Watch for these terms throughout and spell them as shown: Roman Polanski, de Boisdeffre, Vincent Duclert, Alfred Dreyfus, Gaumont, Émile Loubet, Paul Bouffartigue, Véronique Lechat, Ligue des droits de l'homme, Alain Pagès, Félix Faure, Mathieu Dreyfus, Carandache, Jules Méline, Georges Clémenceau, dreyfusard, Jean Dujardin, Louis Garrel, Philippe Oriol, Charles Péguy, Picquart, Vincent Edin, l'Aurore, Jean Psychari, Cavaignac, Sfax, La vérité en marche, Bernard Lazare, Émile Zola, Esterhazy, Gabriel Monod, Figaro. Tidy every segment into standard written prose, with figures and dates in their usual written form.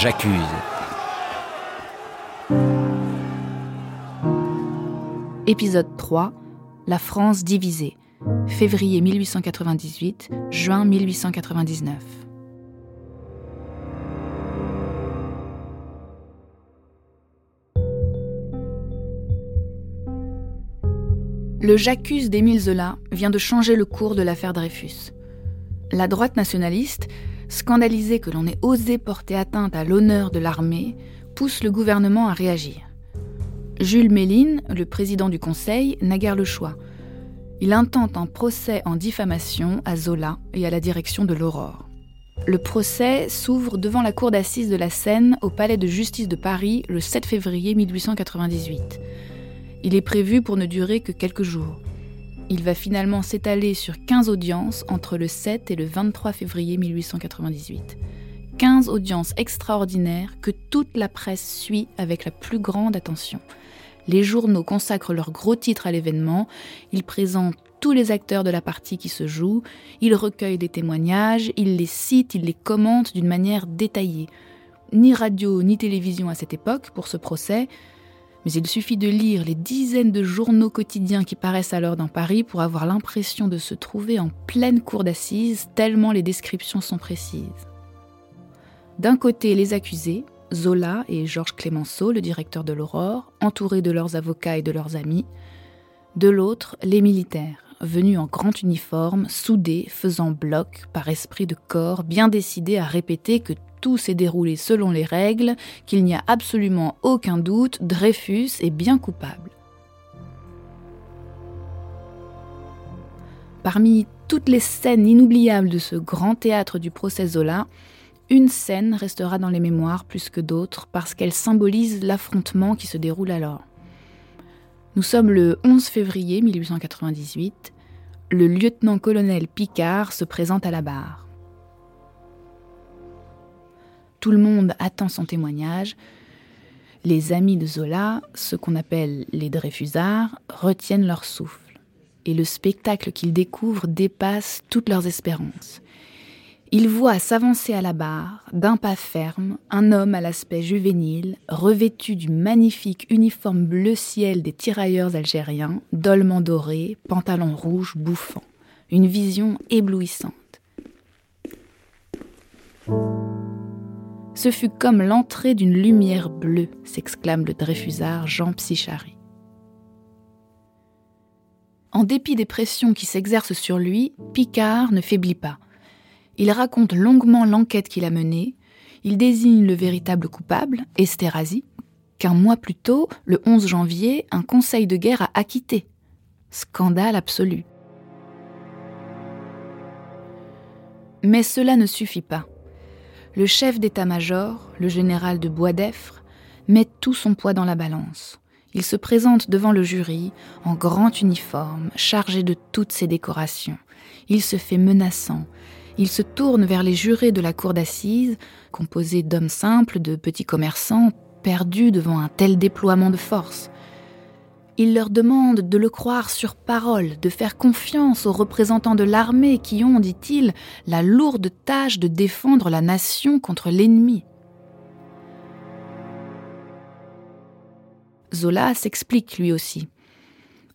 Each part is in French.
j'accuse. Épisode 3, la France divisée. Février 1898, juin 1899. Le j'accuse d'Émile Zola vient de changer le cours de l'affaire Dreyfus. La droite nationaliste, scandalisée que l'on ait osé porter atteinte à l'honneur de l'armée, pousse le gouvernement à réagir. Jules Méline, le président du Conseil, n'a guère le choix. Il intente un procès en diffamation à Zola et à la direction de l'Aurore. Le procès s'ouvre devant la cour d'assises de la Seine au palais de justice de Paris le 7 février 1898. Il est prévu pour ne durer que quelques jours. Il va finalement s'étaler sur 15 audiences entre le 7 et le 23 février 1898. 15 audiences extraordinaires que toute la presse suit avec la plus grande attention. Les journaux consacrent leurs gros titres à l'événement, ils présentent tous les acteurs de la partie qui se joue, ils recueillent des témoignages, ils les citent, ils les commentent d'une manière détaillée. Ni radio ni télévision à cette époque pour ce procès, mais il suffit de lire les dizaines de journaux quotidiens qui paraissent alors dans Paris pour avoir l'impression de se trouver en pleine cour d'assises, tellement les descriptions sont précises. D'un côté, les accusés, Zola et Georges Clémenceau, le directeur de l'Aurore, entourés de leurs avocats et de leurs amis. De l'autre, les militaires, venus en grand uniforme, soudés, faisant bloc, par esprit de corps, bien décidés à répéter que tout s'est déroulé selon les règles, qu'il n'y a absolument aucun doute, Dreyfus est bien coupable. Parmi toutes les scènes inoubliables de ce grand théâtre du procès Zola, une scène restera dans les mémoires plus que d'autres parce qu'elle symbolise l'affrontement qui se déroule alors. Nous sommes le 11 février 1898. Le lieutenant-colonel Picquart se présente à la barre. Tout le monde attend son témoignage. Les amis de Zola, ceux qu'on appelle les Dreyfusards, retiennent leur souffle. Et le spectacle qu'ils découvrent dépasse toutes leurs espérances. Ils voient s'avancer à la barre, d'un pas ferme, un homme à l'aspect juvénile, revêtu du magnifique uniforme bleu ciel des tirailleurs algériens, dolman doré, pantalon rouge bouffant. Une vision éblouissante. Ce fut comme l'entrée d'une lumière bleue, s'exclame le Dreyfusard Jean Psychari. En dépit des pressions qui s'exercent sur lui, Picquart ne faiblit pas. Il raconte longuement l'enquête qu'il a menée. Il désigne le véritable coupable, Esterhazy, qu'un mois plus tôt, le 11 janvier, un conseil de guerre a acquitté. Scandale absolu. Mais cela ne suffit pas. Le chef d'état-major, le général de Boisdeffre, met tout son poids dans la balance. Il se présente devant le jury, en grand uniforme, chargé de toutes ses décorations. Il se fait menaçant. Il se tourne vers les jurés de la cour d'assises, composés d'hommes simples, de petits commerçants, perdus devant un tel déploiement de force. Il leur demande de le croire sur parole, de faire confiance aux représentants de l'armée qui ont, dit-il, la lourde tâche de défendre la nation contre l'ennemi. Zola s'explique lui aussi.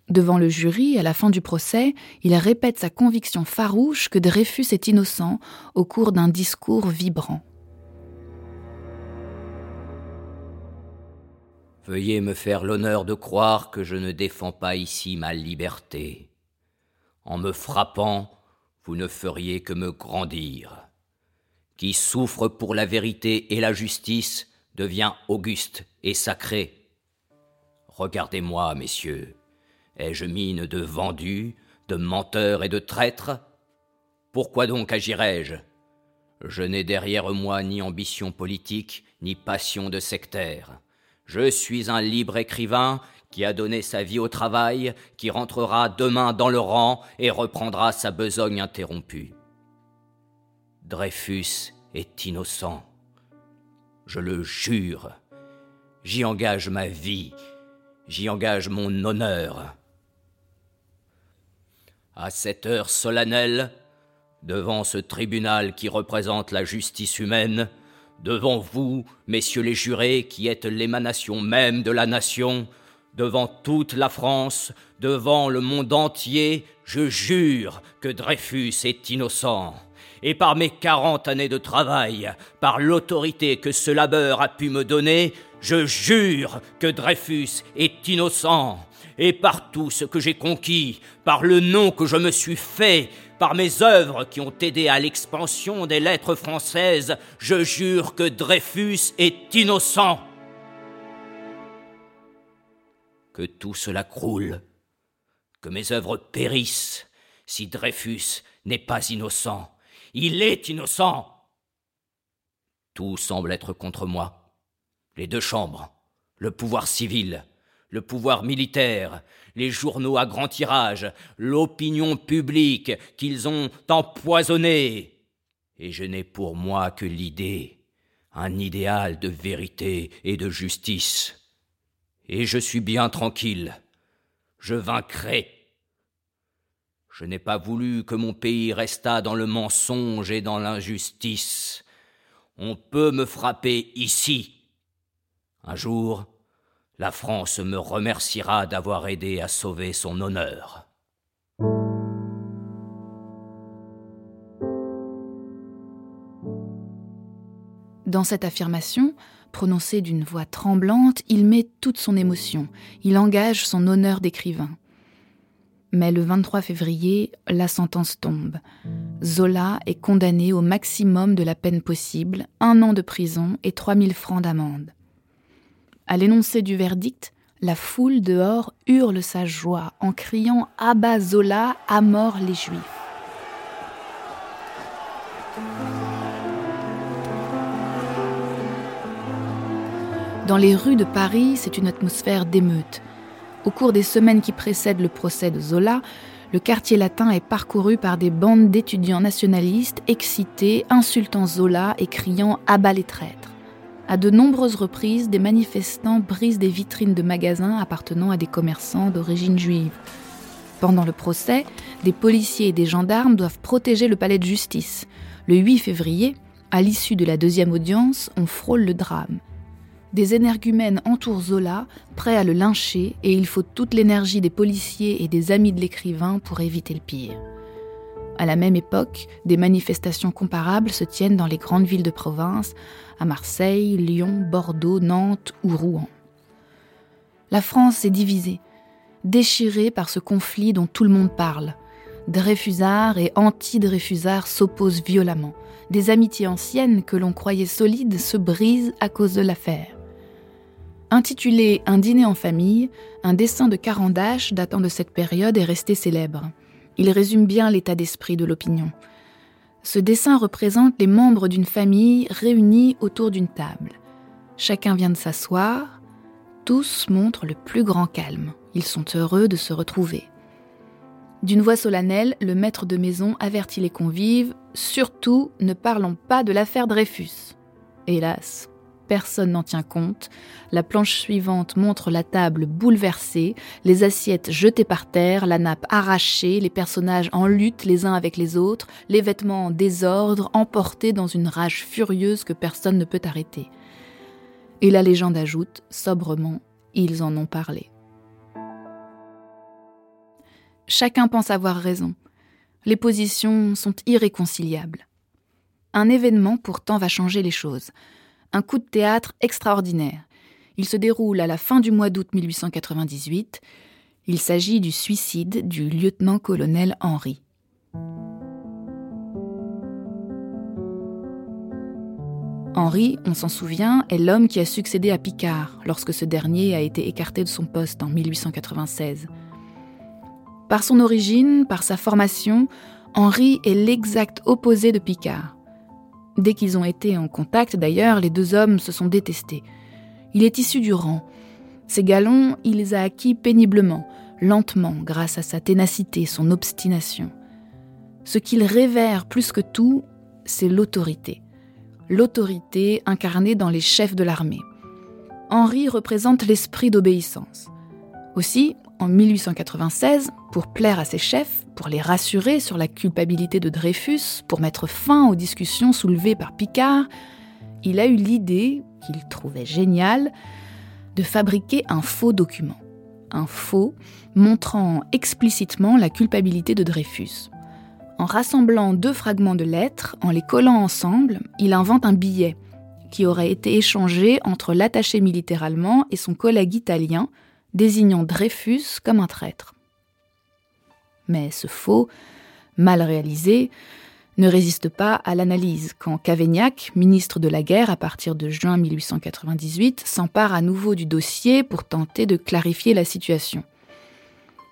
Devant le jury, à la fin du procès, il répète sa conviction farouche que Dreyfus est innocent au cours d'un discours vibrant. Veuillez me faire l'honneur de croire que je ne défends pas ici ma liberté. En me frappant, vous ne feriez que me grandir. Qui souffre pour la vérité et la justice devient auguste et sacré. Regardez-moi, messieurs. Ai-je mine de vendu, de menteur et de traître? Pourquoi donc agirais-je? Je n'ai derrière moi ni ambition politique, ni passion de sectaire. Je suis un libre écrivain qui a donné sa vie au travail, qui rentrera demain dans le rang et reprendra sa besogne interrompue. Dreyfus est innocent. Je le jure. J'y engage ma vie, j'y engage mon honneur. À cette heure solennelle, devant ce tribunal qui représente la justice humaine, devant vous, messieurs les jurés, qui êtes l'émanation même de la nation, devant toute la France, devant le monde entier, je jure que Dreyfus est innocent. Et par mes 40 années de travail, par l'autorité que ce labeur a pu me donner, je jure que Dreyfus est innocent. Et par tout ce que j'ai conquis, par le nom que je me suis fait, par mes œuvres qui ont aidé à l'expansion des lettres françaises, je jure que Dreyfus est innocent. Que tout cela croule, que mes œuvres périssent, si Dreyfus n'est pas innocent. Il est innocent. Tout semble être contre moi. Les deux chambres, le pouvoir civil, le pouvoir militaire, les journaux à grand tirage, l'opinion publique qu'ils ont empoisonnée. Et je n'ai pour moi que l'idée, un idéal de vérité et de justice. Et je suis bien tranquille. Je vaincrai. Je n'ai pas voulu que mon pays restât dans le mensonge et dans l'injustice. On peut me frapper ici. Un jour, la France me remerciera d'avoir aidé à sauver son honneur. Dans cette affirmation, prononcée d'une voix tremblante, il met toute son émotion. Il engage son honneur d'écrivain. Mais le 23 février, la sentence tombe. Zola est condamné au maximum de la peine possible, 1 an de prison et $3 000 d'amende. À l'énoncé du verdict, la foule dehors hurle sa joie en criant « À bas Zola, à mort les Juifs !» Dans les rues de Paris, c'est une atmosphère d'émeute. Au cours des semaines qui précèdent le procès de Zola, le quartier latin est parcouru par des bandes d'étudiants nationalistes excités, insultant Zola et criant « À bas les traîtres !» À de nombreuses reprises, des manifestants brisent des vitrines de magasins appartenant à des commerçants d'origine juive. Pendant le procès, des policiers et des gendarmes doivent protéger le palais de justice. Le 8 février, à l'issue de la deuxième audience, on frôle le drame. Des énergumènes entourent Zola, prêts à le lyncher, et il faut toute l'énergie des policiers et des amis de l'écrivain pour éviter le pire. À la même époque, des manifestations comparables se tiennent dans les grandes villes de province, à Marseille, Lyon, Bordeaux, Nantes ou Rouen. La France est divisée, déchirée par ce conflit dont tout le monde parle. Dreyfusards et anti-Dreyfusards s'opposent violemment. Des amitiés anciennes que l'on croyait solides se brisent à cause de l'affaire. Intitulé « Un dîner en famille », un dessin de Carandache datant de cette période est resté célèbre. Il résume bien l'état d'esprit de l'opinion. Ce dessin représente les membres d'une famille réunis autour d'une table. Chacun vient de s'asseoir, tous montrent le plus grand calme. Ils sont heureux de se retrouver. D'une voix solennelle, le maître de maison avertit les convives « Surtout, ne parlons pas de l'affaire Dreyfus ». Hélas, personne n'en tient compte. La planche suivante montre la table bouleversée, les assiettes jetées par terre, la nappe arrachée, les personnages en lutte les uns avec les autres, les vêtements en désordre, emportés dans une rage furieuse que personne ne peut arrêter. Et la légende ajoute, sobrement, ils en ont parlé. Chacun pense avoir raison. Les positions sont irréconciliables. Un événement pourtant va changer les choses. Un coup de théâtre extraordinaire. Il se déroule à la fin du mois d'août 1898. Il s'agit du suicide du lieutenant-colonel Henry. Henry, on s'en souvient, est l'homme qui a succédé à Picquart lorsque ce dernier a été écarté de son poste en 1896. Par son origine, par sa formation, Henry est l'exact opposé de Picquart. Dès qu'ils ont été en contact, d'ailleurs, les deux hommes se sont détestés. Il est issu du rang. Ses galons, il les a acquis péniblement, lentement, grâce à sa ténacité, son obstination. Ce qu'il révère plus que tout, c'est l'autorité. L'autorité incarnée dans les chefs de l'armée. Henry représente l'esprit d'obéissance. Aussi, en 1896, pour plaire à ses chefs, pour les rassurer sur la culpabilité de Dreyfus, pour mettre fin aux discussions soulevées par Picquart, il a eu l'idée, qu'il trouvait géniale, de fabriquer un faux document. Un faux montrant explicitement la culpabilité de Dreyfus. En rassemblant deux fragments de lettres, en les collant ensemble, il invente un billet qui aurait été échangé entre l'attaché militaire allemand et son collègue italien, désignant Dreyfus comme un traître. Mais ce faux, mal réalisé, ne résiste pas à l'analyse quand Cavaignac, ministre de la Guerre à partir de juin 1898, s'empare à nouveau du dossier pour tenter de clarifier la situation.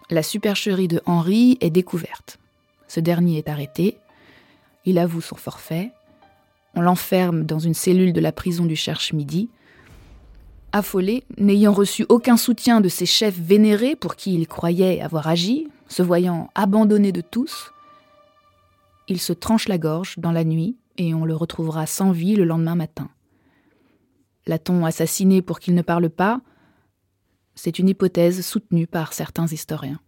La supercherie de Henry est découverte. Ce dernier est arrêté, il avoue son forfait, on l'enferme dans une cellule de la prison du Cherche-Midi. Affolé, n'ayant reçu aucun soutien de ses chefs vénérés pour qui il croyait avoir agi, se voyant abandonné de tous, il se tranche la gorge dans la nuit et on le retrouvera sans vie le lendemain matin. L'a-t-on assassiné pour qu'il ne parle pas ? C'est une hypothèse soutenue par certains historiens.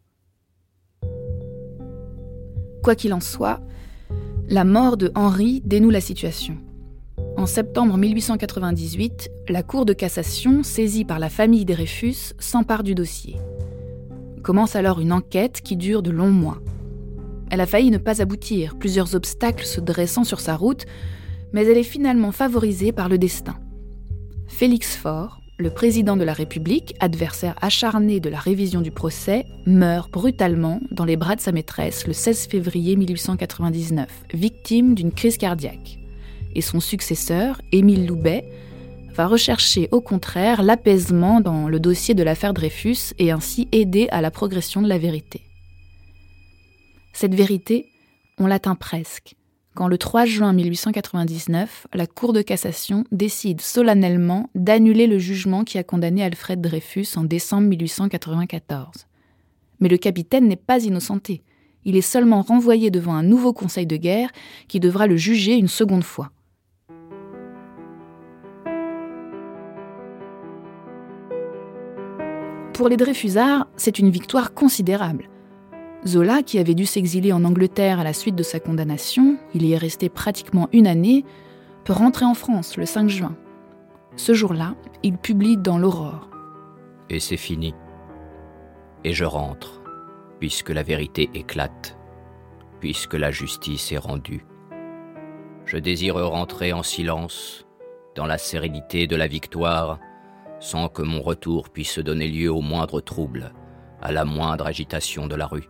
Quoi qu'il en soit, la mort de Henry dénoue la situation. En septembre 1898, la Cour de cassation, saisie par la famille Dreyfus, s'empare du dossier. Commence alors une enquête qui dure de longs mois. Elle a failli ne pas aboutir, plusieurs obstacles se dressant sur sa route, mais elle est finalement favorisée par le destin. Félix Faure, le président de la République, adversaire acharné de la révision du procès, meurt brutalement dans les bras de sa maîtresse le 16 février 1899, victime d'une crise cardiaque. Et son successeur, Émile Loubet, va rechercher au contraire l'apaisement dans le dossier de l'affaire Dreyfus et ainsi aider à la progression de la vérité. Cette vérité, on l'atteint presque, quand le 3 juin 1899, la Cour de cassation décide solennellement d'annuler le jugement qui a condamné Alfred Dreyfus en décembre 1894. Mais le capitaine n'est pas innocenté. Il est seulement renvoyé devant un nouveau conseil de guerre qui devra le juger une seconde fois. Pour les Dreyfusards, c'est une victoire considérable. Zola, qui avait dû s'exiler en Angleterre à la suite de sa condamnation, il y est resté pratiquement une année, peut rentrer en France le 5 juin. Ce jour-là, il publie dans l'Aurore. « Et c'est fini. Et je rentre, puisque la vérité éclate, puisque la justice est rendue. Je désire rentrer en silence, dans la sérénité de la victoire, sans que mon retour puisse donner lieu au moindre trouble, à la moindre agitation de la rue.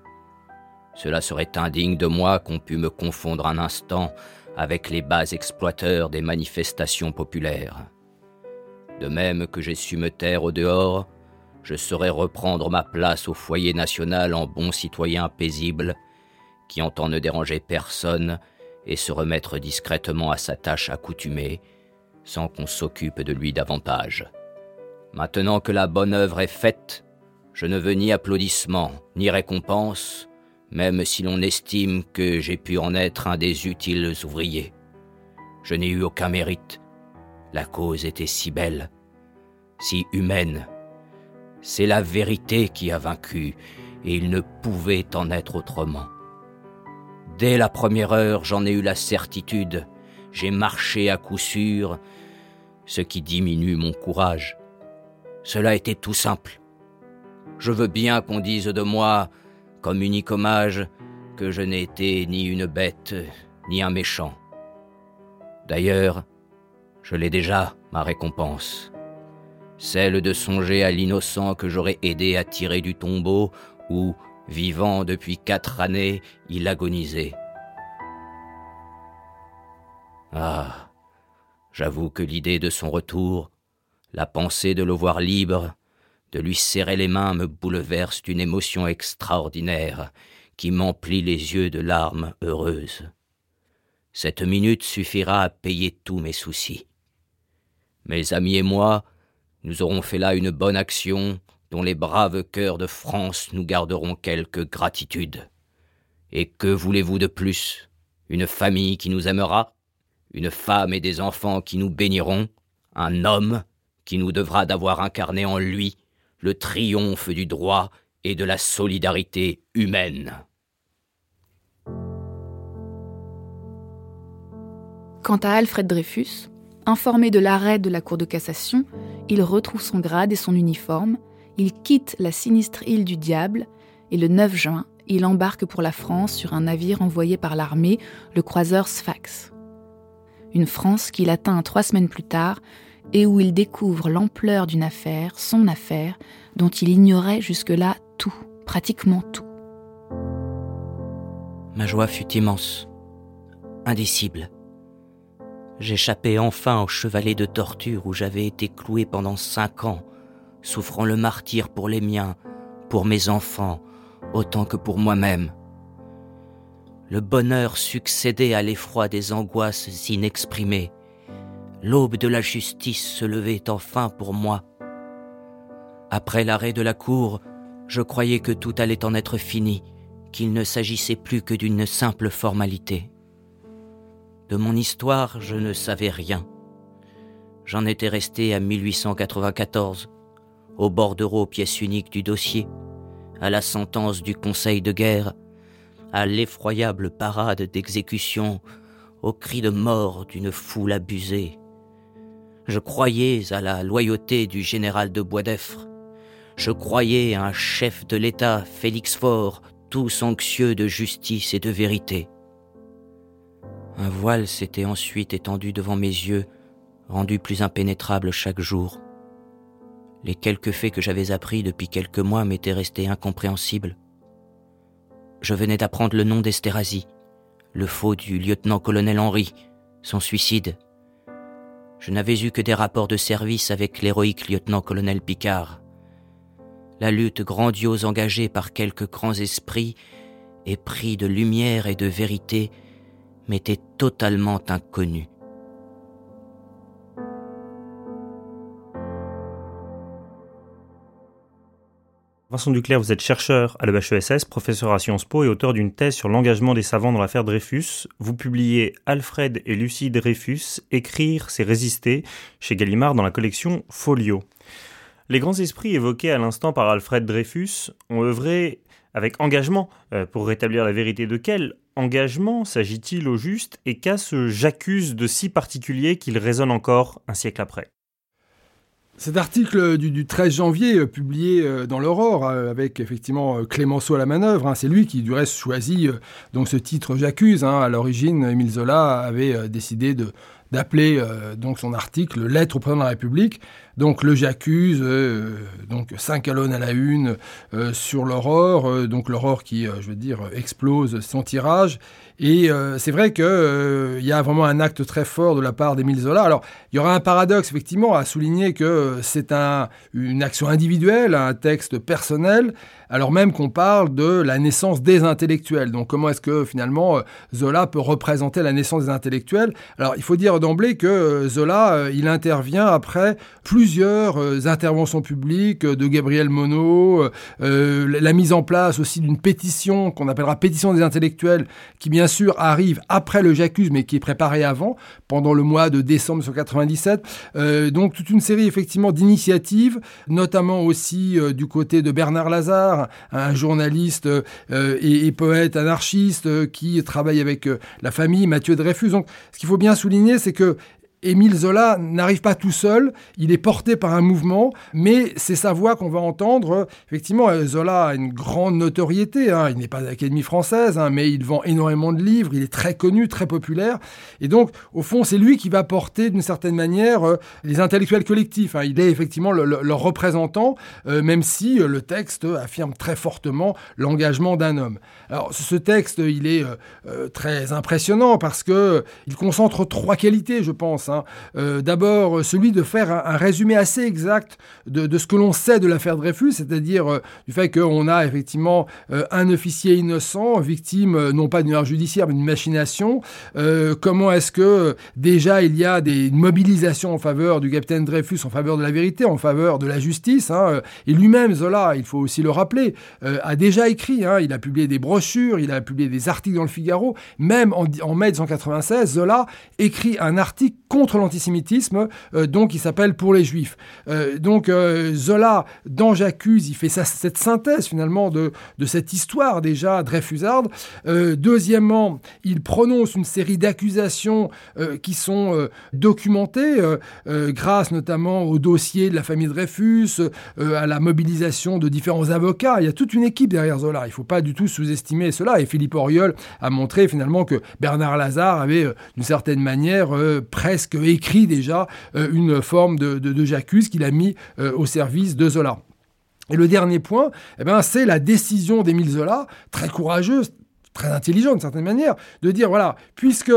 Cela serait indigne de moi qu'on pût me confondre un instant avec les bas exploiteurs des manifestations populaires. De même que j'ai su me taire au dehors, je saurais reprendre ma place au foyer national en bon citoyen paisible, qui entend ne déranger personne et se remettre discrètement à sa tâche accoutumée, sans qu'on s'occupe de lui davantage. Maintenant que la bonne œuvre est faite, je ne veux ni applaudissements, ni récompenses, même si l'on estime que j'ai pu en être un des utiles ouvriers. Je n'ai eu aucun mérite. La cause était si belle, si humaine. C'est la vérité qui a vaincu, et il ne pouvait en être autrement. Dès la première heure, j'en ai eu la certitude. J'ai marché à coup sûr, ce qui diminue mon courage. Cela était tout simple. Je veux bien qu'on dise de moi, comme unique hommage, que je n'ai été ni une bête, ni un méchant. D'ailleurs, je l'ai déjà, ma récompense. Celle de songer à l'innocent que j'aurais aidé à tirer du tombeau où, vivant depuis 4 années, il agonisait. Ah, j'avoue que l'idée de son retour, la pensée de le voir libre, de lui serrer les mains me bouleverse d'une émotion extraordinaire qui m'emplit les yeux de larmes heureuses. Cette minute suffira à payer tous mes soucis. Mes amis et moi, nous aurons fait là une bonne action dont les braves cœurs de France nous garderont quelque gratitude. Et que voulez-vous de plus ? Une famille qui nous aimera ? Une femme et des enfants qui nous béniront ? Un homme qui nous devra d'avoir incarné en lui le triomphe du droit et de la solidarité humaine. Quant à Alfred Dreyfus, Informé de l'arrêt de la Cour de cassation, il retrouve son grade et son uniforme, il quitte la sinistre île du Diable et le 9 juin, il embarque pour la France sur un navire envoyé par l'armée, le croiseur Sfax. Une France qu'il atteint 3 semaines plus tard et où il découvre l'ampleur d'une affaire, son affaire, dont il ignorait jusque-là tout, pratiquement tout. Ma joie fut immense, indicible. J'échappai enfin au chevalet de torture où j'avais été cloué pendant 5 ans, souffrant le martyre pour les miens, pour mes enfants, autant que pour moi-même. Le bonheur succédait à l'effroi des angoisses inexprimées. L'aube de la justice se levait enfin pour moi. Après l'arrêt de la cour, je croyais que tout allait en être fini, qu'il ne s'agissait plus que d'une simple formalité. De mon histoire, je ne savais rien. J'en étais resté à 1894, au bordereau pièce unique du dossier, à la sentence du Conseil de guerre, à l'effroyable parade d'exécution, aux cris de mort d'une foule abusée. Je croyais à la loyauté du général de Boisdeffre. Je croyais à un chef de l'État, Félix Faure, tous anxieux de justice et de vérité. Un voile s'était ensuite étendu devant mes yeux, rendu plus impénétrable chaque jour. Les quelques faits que j'avais appris depuis quelques mois m'étaient restés incompréhensibles. Je venais d'apprendre le nom d'Esterhazy, le faux du lieutenant-colonel Henry, son suicide. Je n'avais eu que des rapports de service avec l'héroïque lieutenant-colonel Picquart. La lutte grandiose engagée par quelques grands esprits, épris de lumière et de vérité, m'était totalement inconnue. Vincent Duclert, vous êtes chercheur à l'EHESS, professeur à Sciences Po et auteur d'une thèse sur l'engagement des savants dans l'affaire Dreyfus. Vous publiez Alfred et Lucie Dreyfus, écrire, c'est résister, chez Gallimard dans la collection Folio. Les grands esprits évoqués à l'instant par Alfred Dreyfus ont œuvré avec engagement pour rétablir la vérité. De quel engagement s'agit-il au juste et qu'à ce j'accuse de si particulier qu'il résonne encore un siècle après? Cet article du 13 janvier, publié dans l'Aurore, avec effectivement Clémenceau à la manœuvre, hein, c'est lui qui du reste choisit donc ce titre « J'accuse ». Hein, à l'origine, Émile Zola avait décidé d'appeler donc son article « Lettre au président de la République ». Donc le « J'accuse », donc 5 colonnes à la une sur l'Aurore, donc l'Aurore qui, je veux dire, explose son tirage. Et c'est vrai qu'il y a vraiment un acte très fort de la part d'Émile Zola. Alors, il y aura un paradoxe, effectivement, à souligner que c'est une action individuelle, un texte personnel, alors même qu'on parle de la naissance des intellectuels. Donc, comment est-ce que, finalement, Zola peut représenter la naissance des intellectuels? Alors, il faut dire d'emblée que Zola, il intervient après plusieurs interventions publiques de Gabriel Monod, la mise en place aussi d'une pétition, qu'on appellera pétition des intellectuels, qui, bien sûr, arrive après le J'accuse, mais qui est préparée avant, pendant le mois de décembre 1997. Donc, toute une série, effectivement, d'initiatives, notamment aussi du côté de Bernard Lazare, un journaliste et poète anarchiste qui travaille avec la famille Mathieu Dreyfus. Donc, ce qu'il faut bien souligner, c'est que Émile Zola n'arrive pas tout seul, il est porté par un mouvement, mais c'est sa voix qu'on va entendre. Effectivement, Zola a une grande notoriété, hein. Il n'est pas de l'Académie française, hein, mais il vend énormément de livres, il est très connu, très populaire. Et donc, au fond, c'est lui qui va porter, d'une certaine manière, les intellectuels collectifs. Hein. Il est effectivement leur représentant, même si le texte affirme très fortement l'engagement d'un homme. Alors, ce texte, il est très impressionnant parce qu'il concentre 3 qualités, je pense, hein. D'abord, celui de faire un résumé assez exact de ce que l'on sait de l'affaire Dreyfus, c'est-à-dire du fait qu'on a effectivement un officier innocent, victime non pas d'une erreur judiciaire, mais d'une machination. Comment est-ce que déjà il y a des mobilisations en faveur du capitaine Dreyfus, en faveur de la vérité, en faveur de la justice. Hein, et lui-même, Zola, il faut aussi le rappeler, a déjà écrit. Hein, il a publié des brochures, il a publié des articles dans le Figaro. Même en mai 1996, Zola écrit un article contre contre l'antisémitisme, donc qui s'appelle « Pour les Juifs ». Donc Zola, dans « J'accuse », il fait cette synthèse finalement de cette histoire déjà dreyfusarde. Deuxièmement, il prononce une série d'accusations qui sont documentées grâce notamment au dossier de la famille Dreyfus, à la mobilisation de différents avocats. Il y a toute une équipe derrière Zola. Il ne faut pas du tout sous-estimer cela. Et Philippe Oriol a montré finalement que Bernard Lazare avait d'une certaine manière presque écrit déjà une forme de j'accuse qu'il a mis au service de Zola. Et le dernier point, c'est la décision d'Émile Zola, très courageuse, très intelligente d'une certaine manière, de dire voilà, puisque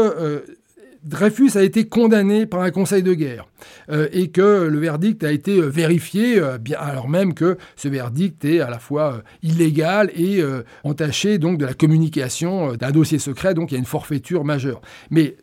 Dreyfus a été condamné par un conseil de guerre et que le verdict a été vérifié, alors même que ce verdict est à la fois illégal et entaché donc, de la communication d'un dossier secret, donc il y a une forfaiture majeure. Mais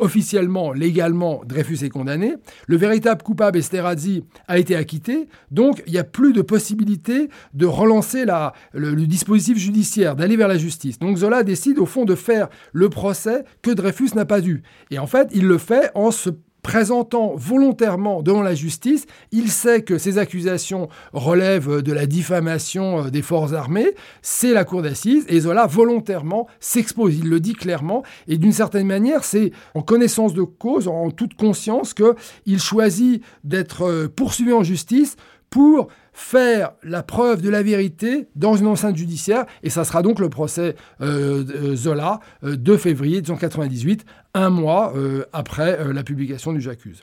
officiellement, légalement, Dreyfus est condamné. Le véritable coupable, Esterhazy, a été acquitté. Donc, il n'y a plus de possibilité de relancer le dispositif judiciaire, d'aller vers la justice. Donc, Zola décide, au fond, de faire le procès que Dreyfus n'a pas eu. Et en fait, il le fait en se présentant volontairement devant la justice. Il sait que ces accusations relèvent de la diffamation des forces armées. C'est la cour d'assises et Zola volontairement s'expose. Il le dit clairement et d'une certaine manière, c'est en connaissance de cause, en toute conscience qu'il choisit d'être poursuivi en justice pour faire la preuve de la vérité dans une enceinte judiciaire. Et ça sera donc le procès Zola, 2 février 1998, un mois après la publication du J'accuse.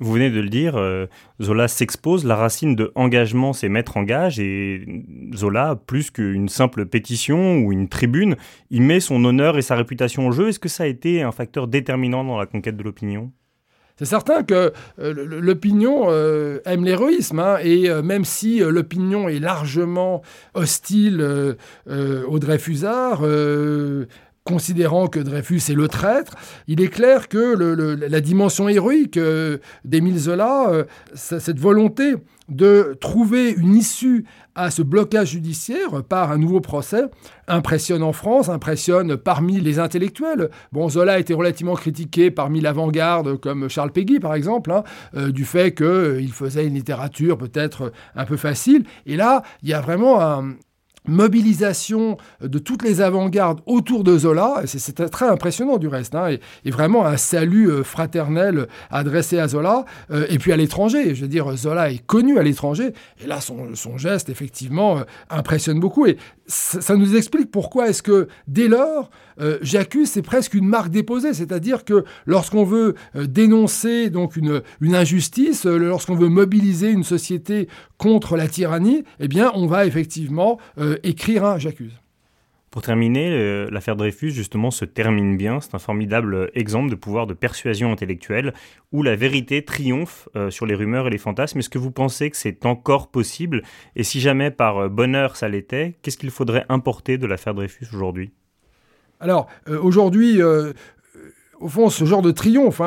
Vous venez de le dire, Zola s'expose, la racine de engagement, c'est mettre en gage, et Zola, plus qu'une simple pétition ou une tribune, il met son honneur et sa réputation en jeu. Est-ce que ça a été un facteur déterminant dans la conquête de l'opinion ? C'est certain que l'opinion aime l'héroïsme, et même si l'opinion est largement hostile aux Dreyfusards, considérant que Dreyfus est le traître, il est clair que la dimension héroïque d'Émile Zola, cette volonté de trouver une issue à ce blocage judiciaire par un nouveau procès, impressionne en France, impressionne parmi les intellectuels. Bon, Zola a été relativement critiqué parmi l'avant-garde, comme Charles Péguy, par exemple, du fait qu'il faisait une littérature peut-être un peu facile. Et là, il y a vraiment mobilisation de toutes les avant-gardes autour de Zola, c'est très impressionnant du reste, et vraiment un salut fraternel adressé à Zola, et puis à l'étranger, je veux dire, Zola est connu à l'étranger, et là son geste effectivement impressionne beaucoup, et ça nous explique pourquoi est-ce que dès lors, J'accuse, c'est presque une marque déposée, c'est-à-dire que lorsqu'on veut dénoncer donc une injustice, lorsqu'on veut mobiliser une société contre la tyrannie, eh bien on va effectivement écrire un J'accuse. Pour terminer, l'affaire Dreyfus, justement, se termine bien. C'est un formidable exemple de pouvoir de persuasion intellectuelle où la vérité triomphe sur les rumeurs et les fantasmes. Est-ce que vous pensez que c'est encore possible ? Et si jamais, par bonheur, ça l'était, qu'est-ce qu'il faudrait importer de l'affaire Dreyfus aujourd'hui ? Alors, aujourd'hui, au fond, ce genre de triomphe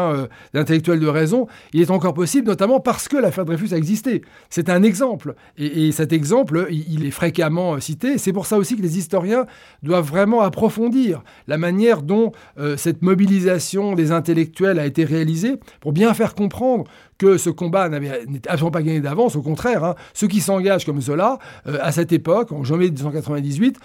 d'intellectuels de raison, il est encore possible, notamment parce que l'affaire Dreyfus a existé. C'est un exemple. Et cet exemple, il est fréquemment cité. C'est pour ça aussi que les historiens doivent vraiment approfondir la manière dont cette mobilisation des intellectuels a été réalisée pour bien faire comprendre que ce combat n'était absolument pas gagné d'avance, au contraire, ceux qui s'engagent comme Zola, à cette époque, en janvier 1998,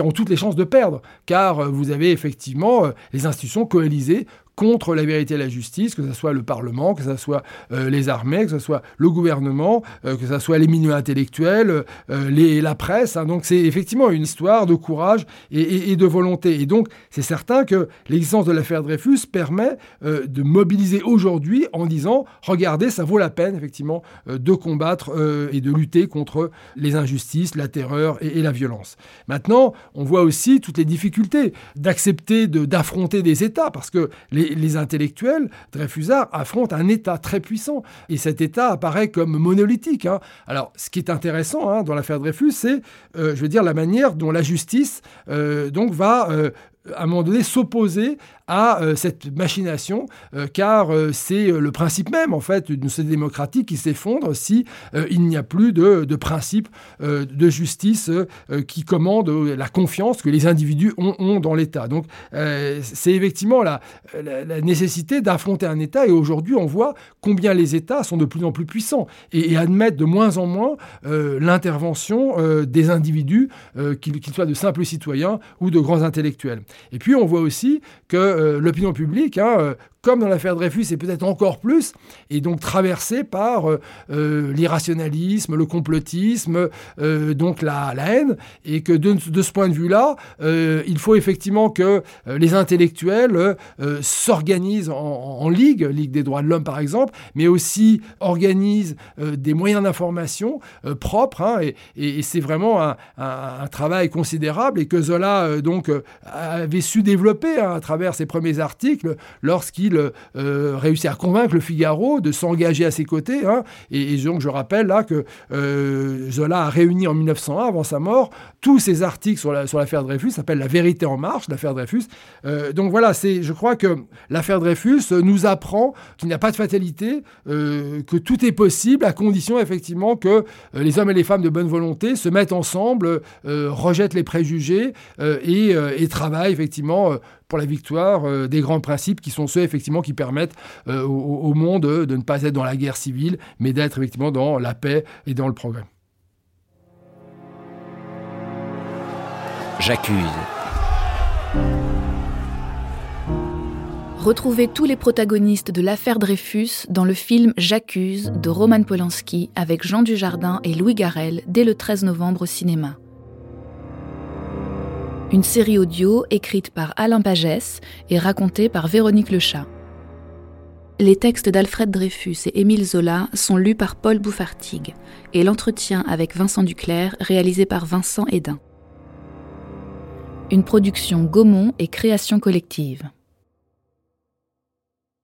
ont toutes les chances de perdre, car vous avez effectivement les institutions coalisées contre la vérité et la justice, que ce soit le Parlement, que ce soit les armées, que ce soit le gouvernement, que ce soit les milieux intellectuels, la presse. Donc c'est effectivement une histoire de courage et de volonté. Et donc c'est certain que l'existence de l'affaire Dreyfus permet de mobiliser aujourd'hui en disant « Regardez, ça vaut la peine effectivement de combattre et de lutter contre les injustices, la terreur et la violence. » Maintenant, on voit aussi toutes les difficultés d'accepter d'affronter des États, parce que les intellectuels dreyfusards affrontent un État très puissant. Et cet État apparaît comme monolithique. Alors, ce qui est intéressant dans l'affaire Dreyfus, c'est la manière dont la justice va à un moment donné, s'opposer à cette machination, car c'est le principe même, en fait, d'une société démocratique qui s'effondre si il n'y a plus de principe de justice qui commande la confiance que les individus ont dans l'État. Donc, c'est effectivement la nécessité d'affronter un État, et aujourd'hui, on voit combien les États sont de plus en plus puissants et admettent de moins en moins l'intervention des individus, qu'ils soient de simples citoyens ou de grands intellectuels. Et puis, on voit aussi que l'opinion publique, comme dans l'affaire Dreyfus, et peut-être encore plus, est donc traversée par l'irrationalisme, le complotisme, donc la haine, et que de ce point de vue-là, il faut effectivement que les intellectuels s'organisent en Ligue des droits de l'homme par exemple, mais aussi organisent des moyens d'information propres, et c'est vraiment un travail considérable, et que Zola avait su développer à travers ses premiers articles lorsqu'il réussit à convaincre le Figaro de s'engager à ses côtés. Et donc je rappelle là que Zola a réuni en 1901, avant sa mort, tous ses articles sur l'affaire Dreyfus, s'appelle « La vérité en marche », l'affaire Dreyfus. Donc voilà, je crois que l'affaire Dreyfus nous apprend qu'il n'y a pas de fatalité, que tout est possible, à condition effectivement que les hommes et les femmes de bonne volonté se mettent ensemble, rejettent les préjugés et travaillent effectivement pour la victoire des grands principes qui sont ceux effectivement qui permettent au monde de ne pas être dans la guerre civile, mais d'être effectivement dans la paix et dans le progrès. J'accuse. Retrouvez tous les protagonistes de l'affaire Dreyfus dans le film J'accuse de Roman Polanski avec Jean Dujardin et Louis Garrel dès le 13 novembre au cinéma. Une série audio écrite par Alain Pagès et racontée par Véronique Lechat. Les textes d'Alfred Dreyfus et Émile Zola sont lus par Paul Bouffartigue et l'entretien avec Vincent Duclert réalisé par Vincent Edin. Une production Gaumont et création collective.